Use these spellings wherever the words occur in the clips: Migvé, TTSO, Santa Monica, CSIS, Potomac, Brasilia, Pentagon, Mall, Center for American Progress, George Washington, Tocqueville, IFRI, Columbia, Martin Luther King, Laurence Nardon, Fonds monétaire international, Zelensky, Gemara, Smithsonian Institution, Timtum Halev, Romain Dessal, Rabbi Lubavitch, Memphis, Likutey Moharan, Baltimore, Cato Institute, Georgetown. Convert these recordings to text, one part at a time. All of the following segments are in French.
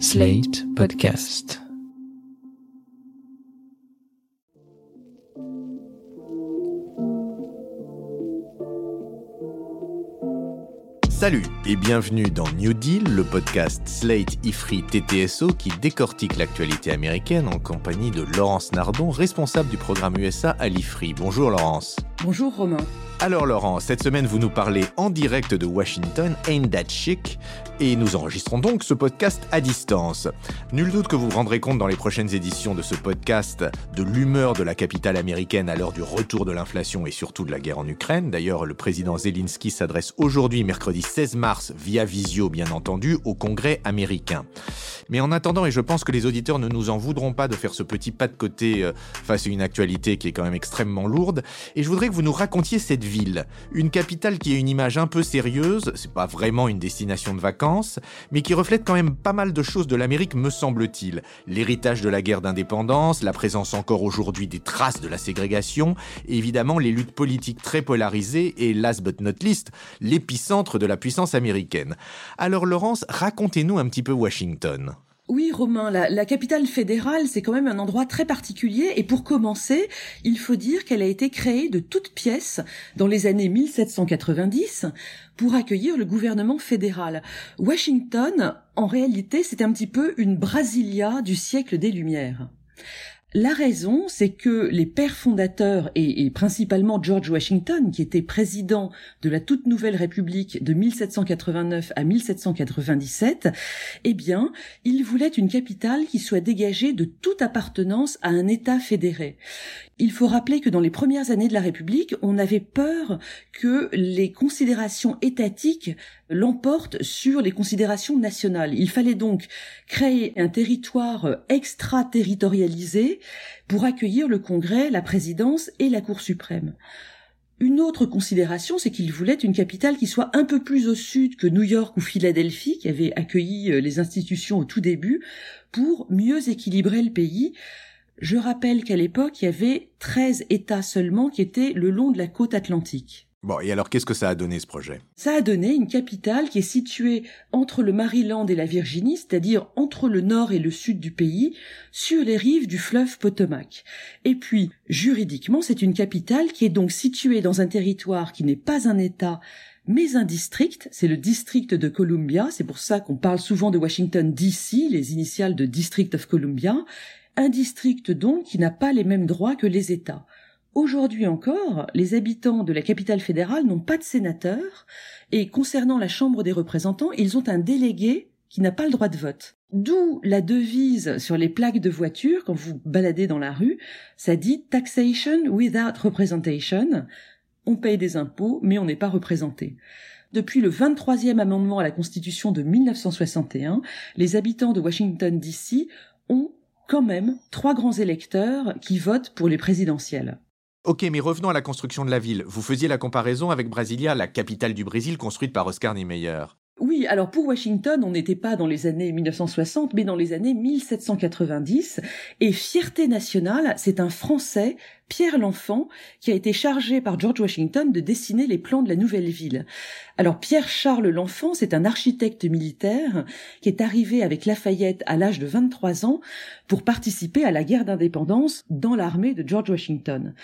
Slate Podcast. Salut et bienvenue dans New Deal, le podcast Slate IFRI TTSO qui décortique l'actualité américaine en compagnie de Laurence Nardon, responsable du programme USA à l'IFRI. Bonjour Laurence. Bonjour Romain. Alors Laurence, cette semaine vous nous parlez en direct de Washington, Ain't That Chic, et nous enregistrons donc ce podcast à distance. Nul doute que vous vous rendrez compte dans les prochaines éditions de ce podcast de l'humeur de la capitale américaine à l'heure du retour de l'inflation et surtout de la guerre en Ukraine. D'ailleurs, le président Zelensky s'adresse aujourd'hui, mercredi 16 mars, via visio bien entendu, au Congrès américain. Mais en attendant, et je pense que les auditeurs ne nous en voudront pas de faire ce petit pas de côté face à une actualité qui est quand même extrêmement lourde, et je voudrais que vous nous racontiez cette ville. Une capitale qui a une image un peu sérieuse, c'est pas vraiment une destination de vacances, mais qui reflète quand même pas mal de choses de l'Amérique, me semble-t-il. L'héritage de la guerre d'indépendance, la présence encore aujourd'hui des traces de la ségrégation, et évidemment les luttes politiques très polarisées et, last but not least, l'épicentre de la puissance américaine. Alors Laurence, racontez-nous un petit peu Washington. Oui, Romain, la capitale fédérale, c'est quand même un endroit très particulier. Et pour commencer, il faut dire qu'elle a été créée de toutes pièces dans les années 1790 pour accueillir le gouvernement fédéral. Washington, en réalité, c'est un petit peu une Brasilia du siècle des Lumières. La raison, c'est que les pères fondateurs, et principalement George Washington, qui était président de la toute nouvelle République de 1789 à 1797, eh bien, ils voulaient une capitale qui soit dégagée de toute appartenance à un État fédéré. Il faut rappeler que dans les premières années de la République, on avait peur que les considérations étatiques l'emportent sur les considérations nationales. Il fallait donc créer un territoire extraterritorialisé pour accueillir le Congrès, la présidence et la Cour suprême. Une autre considération, c'est qu'il voulait une capitale qui soit un peu plus au sud que New York ou Philadelphie, qui avait accueilli les institutions au tout début, pour mieux équilibrer le pays. Je rappelle qu'à l'époque, il y avait 13 États seulement qui étaient le long de la côte atlantique. Bon, et alors qu'est-ce que ça a donné ce projet ? Ça a donné une capitale qui est située entre le Maryland et la Virginie, c'est-à-dire entre le nord et le sud du pays, sur les rives du fleuve Potomac. Et puis, juridiquement, c'est une capitale qui est donc située dans un territoire qui n'est pas un État, mais un district, c'est le district de Columbia, c'est pour ça qu'on parle souvent de Washington DC, les initiales de District of Columbia, un district donc qui n'a pas les mêmes droits que les États. Aujourd'hui encore, les habitants de la capitale fédérale n'ont pas de sénateur, et concernant la Chambre des représentants, ils ont un délégué qui n'a pas le droit de vote. D'où la devise sur les plaques de voiture, quand vous baladez dans la rue, ça dit « Taxation without representation », on paye des impôts, mais on n'est pas représenté. Depuis le 23e amendement à la Constitution de 1961, les habitants de Washington DC ont quand même 3 grands électeurs qui votent pour les présidentielles. Ok, mais revenons à la construction de la ville. Vous faisiez la comparaison avec Brasilia, la capitale du Brésil construite par Oscar Niemeyer. Oui, alors pour Washington, on n'était pas dans les années 1960, mais dans les années 1790. Et fierté nationale, c'est un Français, Pierre L'Enfant, qui a été chargé par George Washington de dessiner les plans de la nouvelle ville. Alors Pierre Charles L'Enfant, c'est un architecte militaire qui est arrivé avec Lafayette à l'âge de 23 ans pour participer à la guerre d'indépendance dans l'armée de George Washington.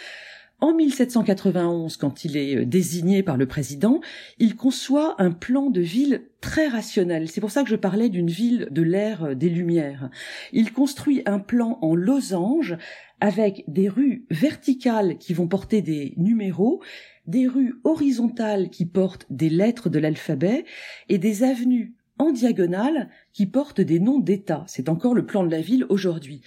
En 1791, quand il est désigné par le président, il conçoit un plan de ville très rationnel. C'est pour ça que je parlais d'une ville de l'ère des Lumières. Il construit un plan en losange avec des rues verticales qui vont porter des numéros, des rues horizontales qui portent des lettres de l'alphabet et des avenues en diagonale qui portent des noms d'États. C'est encore le plan de la ville aujourd'hui.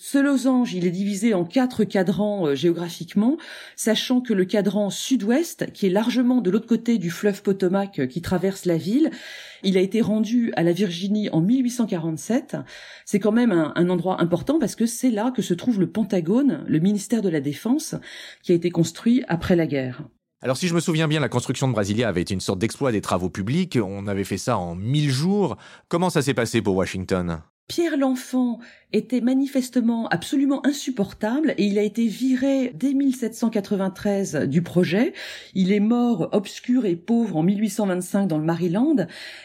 Ce losange, il est divisé en 4 cadrans géographiquement, sachant que le cadran sud-ouest, qui est largement de l'autre côté du fleuve Potomac qui traverse la ville, il a été rendu à la Virginie en 1847. C'est quand même un endroit important parce que c'est là que se trouve le Pentagone, le ministère de la Défense, qui a été construit après la guerre. Alors si je me souviens bien, la construction de Brasilia avait été une sorte d'exploit des travaux publics. On avait fait ça en 1000 jours. Comment ça s'est passé pour Washington ? Pierre L'Enfant était manifestement absolument insupportable et il a été viré dès 1793 du projet. Il est mort obscur et pauvre en 1825 dans le Maryland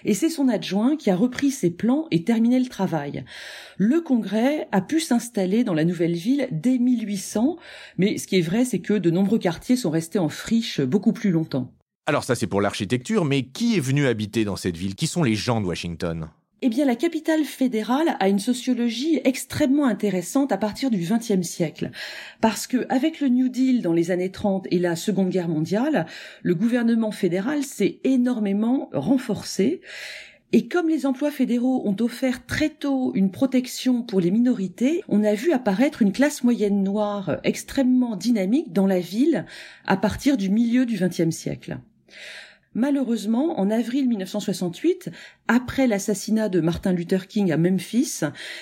et c'est son adjoint qui a repris ses plans et terminé le travail. Le Congrès a pu s'installer dans la nouvelle ville dès 1800, mais ce qui est vrai, c'est que de nombreux quartiers sont restés en friche beaucoup plus longtemps. Alors ça, c'est pour l'architecture, mais qui est venu habiter dans cette ville ? Qui sont les gens de Washington ? Eh bien, la capitale fédérale a une sociologie extrêmement intéressante à partir du XXe siècle. Parce que, avec le New Deal dans les années 30 et la Seconde Guerre mondiale, le gouvernement fédéral s'est énormément renforcé. Et comme les emplois fédéraux ont offert très tôt une protection pour les minorités, on a vu apparaître une classe moyenne noire extrêmement dynamique dans la ville à partir du milieu du XXe siècle. Malheureusement, en avril 1968, après l'assassinat de Martin Luther King à Memphis,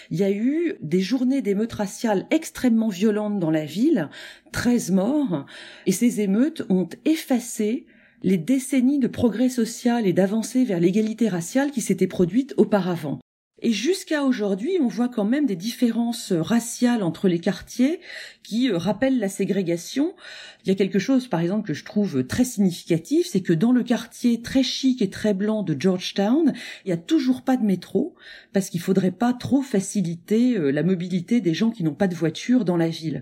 il y a eu des journées d'émeutes raciales extrêmement violentes dans la ville, 13 morts, et ces émeutes ont effacé les décennies de progrès social et d'avancée vers l'égalité raciale qui s'étaient produites auparavant. Et jusqu'à aujourd'hui, on voit quand même des différences raciales entre les quartiers qui rappellent la ségrégation. Il y a quelque chose, par exemple, que je trouve très significatif, c'est que dans le quartier très chic et très blanc de Georgetown, il n'y a toujours pas de métro, parce qu'il ne faudrait pas trop faciliter la mobilité des gens qui n'ont pas de voiture dans la ville.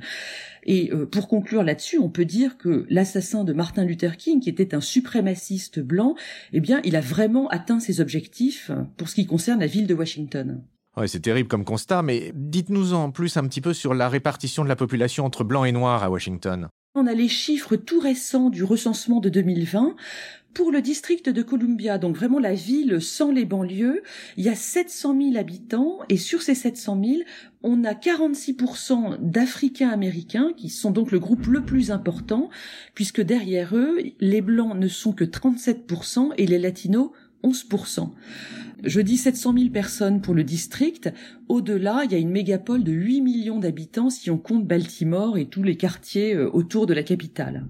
Et pour conclure là-dessus, on peut dire que l'assassin de Martin Luther King, qui était un suprémaciste blanc, eh bien, il a vraiment atteint ses objectifs pour ce qui concerne la ville de Washington. Oui, c'est terrible comme constat, mais dites-nous en plus un petit peu sur la répartition de la population entre blancs et noirs à Washington. On a les chiffres tout récents du recensement de 2020. Pour le district de Columbia, donc vraiment la ville sans les banlieues, il y a 700 000 habitants et sur ces 700 000, on a 46% d'Africains-Américains qui sont donc le groupe le plus important puisque derrière eux, les Blancs ne sont que 37% et les Latinos 11%. Je dis 700 000 personnes pour le district. Au-delà, il y a une mégapole de 8 millions d'habitants si on compte Baltimore et tous les quartiers autour de la capitale.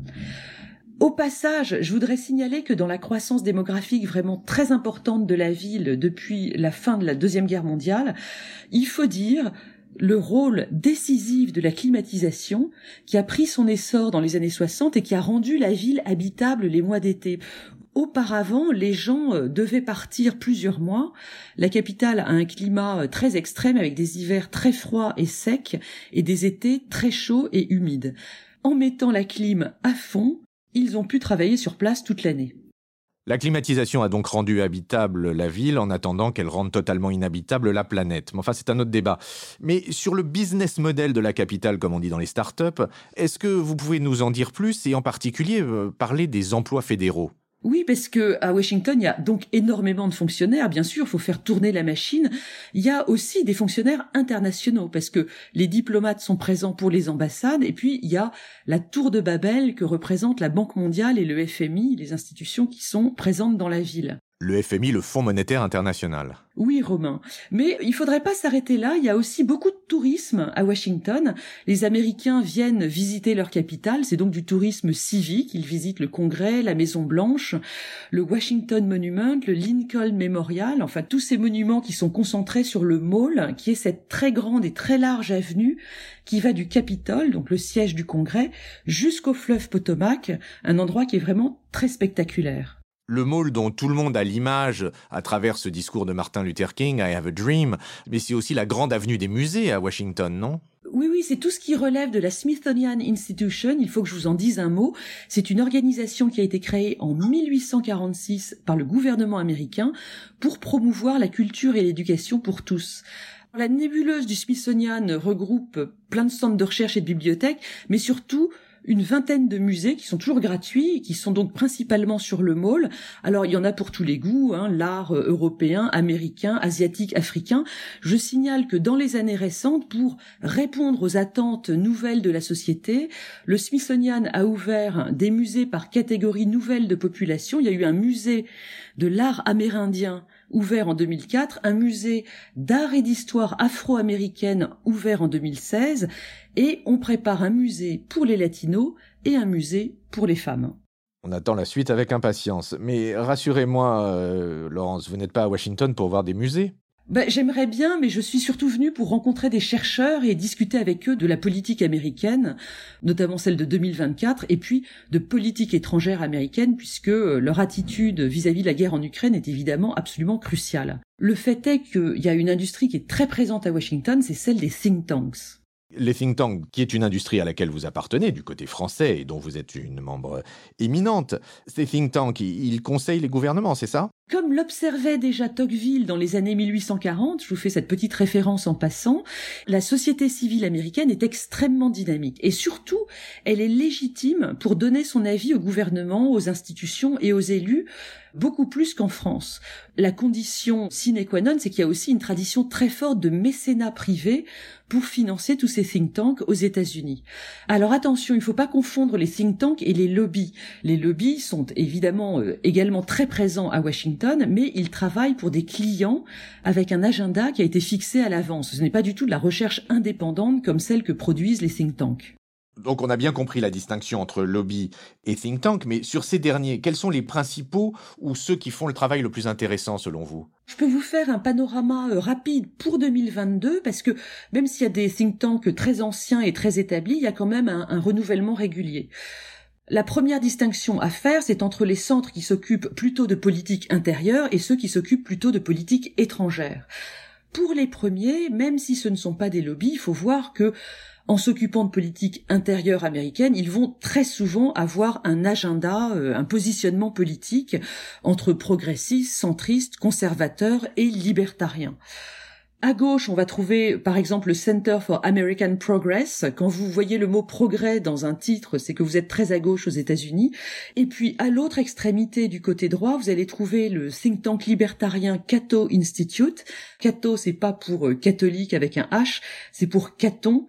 Au passage, je voudrais signaler que dans la croissance démographique vraiment très importante de la ville depuis la fin de la Deuxième Guerre mondiale, il faut dire le rôle décisif de la climatisation qui a pris son essor dans les années 60 et qui a rendu la ville habitable les mois d'été. Auparavant, les gens devaient partir plusieurs mois. La capitale a un climat très extrême avec des hivers très froids et secs et des étés très chauds et humides. En mettant la clim à fond, ils ont pu travailler sur place toute l'année. La climatisation a donc rendu habitable la ville en attendant qu'elle rende totalement inhabitable la planète. Mais enfin, c'est un autre débat. Mais sur le business model de la capitale, comme on dit dans les startups, est-ce que vous pouvez nous en dire plus et en particulier parler des emplois fédéraux ? Oui, parce que à Washington, il y a donc énormément de fonctionnaires. Bien sûr, il faut faire tourner la machine. Il y a aussi des fonctionnaires internationaux, parce que les diplomates sont présents pour les ambassades. Et puis, il y a la tour de Babel que représentent la Banque mondiale et le FMI, les institutions qui sont présentes dans la ville. Le FMI, le Fonds monétaire international. Oui, Romain. Mais il faudrait pas s'arrêter là. Il y a aussi beaucoup de tourisme à Washington. Les Américains viennent visiter leur capitale. C'est donc du tourisme civique. Ils visitent le Congrès, la Maison Blanche, le Washington Monument, le Lincoln Memorial. Enfin, tous ces monuments qui sont concentrés sur le Mall, qui est cette très grande et très large avenue qui va du Capitole, donc le siège du Congrès, jusqu'au fleuve Potomac. Un endroit qui est vraiment très spectaculaire. Le Mall dont tout le monde a l'image à travers ce discours de Martin Luther King, « I have a dream », mais c'est aussi la grande avenue des musées à Washington, non ? Oui, c'est tout ce qui relève de la Smithsonian Institution. Il faut que je vous en dise un mot. C'est une organisation qui a été créée en 1846 par le gouvernement américain pour promouvoir la culture et l'éducation pour tous. La nébuleuse du Smithsonian regroupe plein de centres de recherche et de bibliothèques, mais surtout une vingtaine de musées qui sont toujours gratuits et qui sont donc principalement sur le Mall. Alors, il y en a pour tous les goûts, l'art européen, américain, asiatique, africain. Je signale que dans les années récentes, pour répondre aux attentes nouvelles de la société, le Smithsonian a ouvert des musées par catégorie nouvelle de population. Il y a eu un musée de l'art amérindien ouvert en 2004, un musée d'art et d'histoire afro-américaine ouvert en 2016, et on prépare un musée pour les Latinos et un musée pour les femmes. On attend la suite avec impatience. Mais rassurez-moi, Laurence, vous n'êtes pas à Washington pour voir des musées ? J'aimerais bien, mais je suis surtout venue pour rencontrer des chercheurs et discuter avec eux de la politique américaine, notamment celle de 2024, et puis de politique étrangère américaine, puisque leur attitude vis-à-vis de la guerre en Ukraine est évidemment absolument cruciale. Le fait est qu'il y a une industrie qui est très présente à Washington, c'est celle des think tanks. Les think tanks, qui est une industrie à laquelle vous appartenez, du côté français, et dont vous êtes une membre éminente, ces think tanks, ils conseillent les gouvernements, c'est ça ? Comme l'observait déjà Tocqueville dans les années 1840, je vous fais cette petite référence en passant, la société civile américaine est extrêmement dynamique. Et surtout, elle est légitime pour donner son avis au gouvernement, aux institutions et aux élus, beaucoup plus qu'en France. La condition sine qua non, c'est qu'il y a aussi une tradition très forte de mécénat privé pour financer tous ces think tanks aux États-Unis. Alors attention, il ne faut pas confondre les think tanks et les lobbies. Les lobbies sont évidemment également très présents à Washington, mais ils travaillent pour des clients avec un agenda qui a été fixé à l'avance. Ce n'est pas du tout de la recherche indépendante comme celle que produisent les think tanks. Donc on a bien compris la distinction entre lobby et think tank, mais sur ces derniers, quels sont les principaux ou ceux qui font le travail le plus intéressant selon vous ? Je peux vous faire un panorama rapide pour 2022, parce que même s'il y a des think tanks très anciens et très établis, il y a quand même un renouvellement régulier. La première distinction à faire, c'est entre les centres qui s'occupent plutôt de politique intérieure et ceux qui s'occupent plutôt de politique étrangère. Pour les premiers, même si ce ne sont pas des lobbies, il faut voir que, en s'occupant de politique intérieure américaine, ils vont très souvent avoir un agenda, un positionnement politique entre progressistes, centristes, conservateurs et libertariens. À gauche, on va trouver, par exemple, le Center for American Progress. Quand vous voyez le mot progrès dans un titre, c'est que vous êtes très à gauche aux États-Unis. Et puis, à l'autre extrémité du côté droit, vous allez trouver le think tank libertarien Cato Institute. Cato, c'est pas pour catholique avec un H, c'est pour Caton,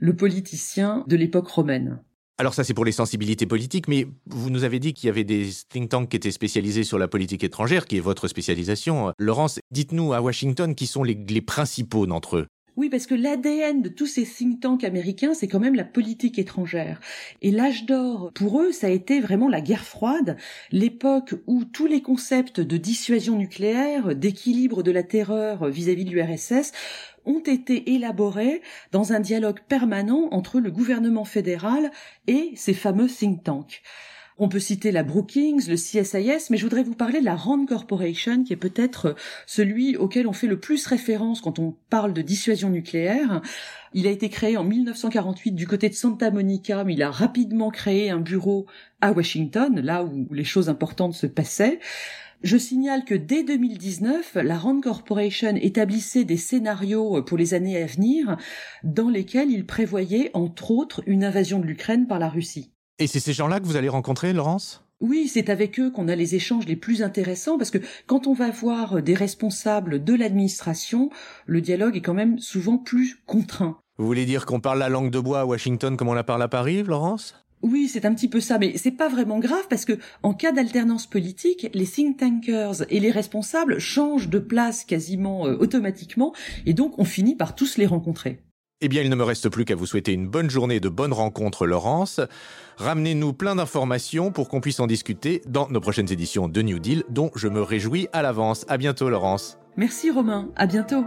le politicien de l'époque romaine. Alors ça, c'est pour les sensibilités politiques, mais vous nous avez dit qu'il y avait des think tanks qui étaient spécialisés sur la politique étrangère, qui est votre spécialisation. Laurence, dites-nous à Washington qui sont les principaux d'entre eux. Oui, parce que l'ADN de tous ces think tanks américains, c'est quand même la politique étrangère. Et l'âge d'or, pour eux, ça a été vraiment la guerre froide, l'époque où tous les concepts de dissuasion nucléaire, d'équilibre de la terreur vis-à-vis de l'URSS, ont été élaborés dans un dialogue permanent entre le gouvernement fédéral et ces fameux think tanks. On peut citer la Brookings, le CSIS, mais je voudrais vous parler de la Rand Corporation, qui est peut-être celui auquel on fait le plus référence quand on parle de dissuasion nucléaire. Il a été créé en 1948 du côté de Santa Monica, mais il a rapidement créé un bureau à Washington, là où les choses importantes se passaient. Je signale que dès 2019, la Rand Corporation établissait des scénarios pour les années à venir dans lesquels il prévoyait, entre autres, une invasion de l'Ukraine par la Russie. Et c'est ces gens-là que vous allez rencontrer, Laurence ? Oui, c'est avec eux qu'on a les échanges les plus intéressants, parce que quand on va voir des responsables de l'administration, le dialogue est quand même souvent plus contraint. Vous voulez dire qu'on parle la langue de bois à Washington comme on la parle à Paris, Laurence ? Oui, c'est un petit peu ça, mais c'est pas vraiment grave parce que, en cas d'alternance politique, les think tankers et les responsables changent de place quasiment automatiquement, et donc on finit par tous les rencontrer. Eh bien, il ne me reste plus qu'à vous souhaiter une bonne journée de bonnes rencontres, Laurence. Ramenez-nous plein d'informations pour qu'on puisse en discuter dans nos prochaines éditions de New Deal, dont je me réjouis à l'avance. À bientôt, Laurence. Merci, Romain. À bientôt.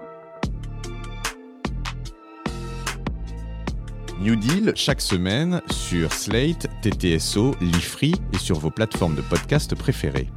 New Deal, chaque semaine, sur Slate, TTSO, l'IFRI et sur vos plateformes de podcast préférées.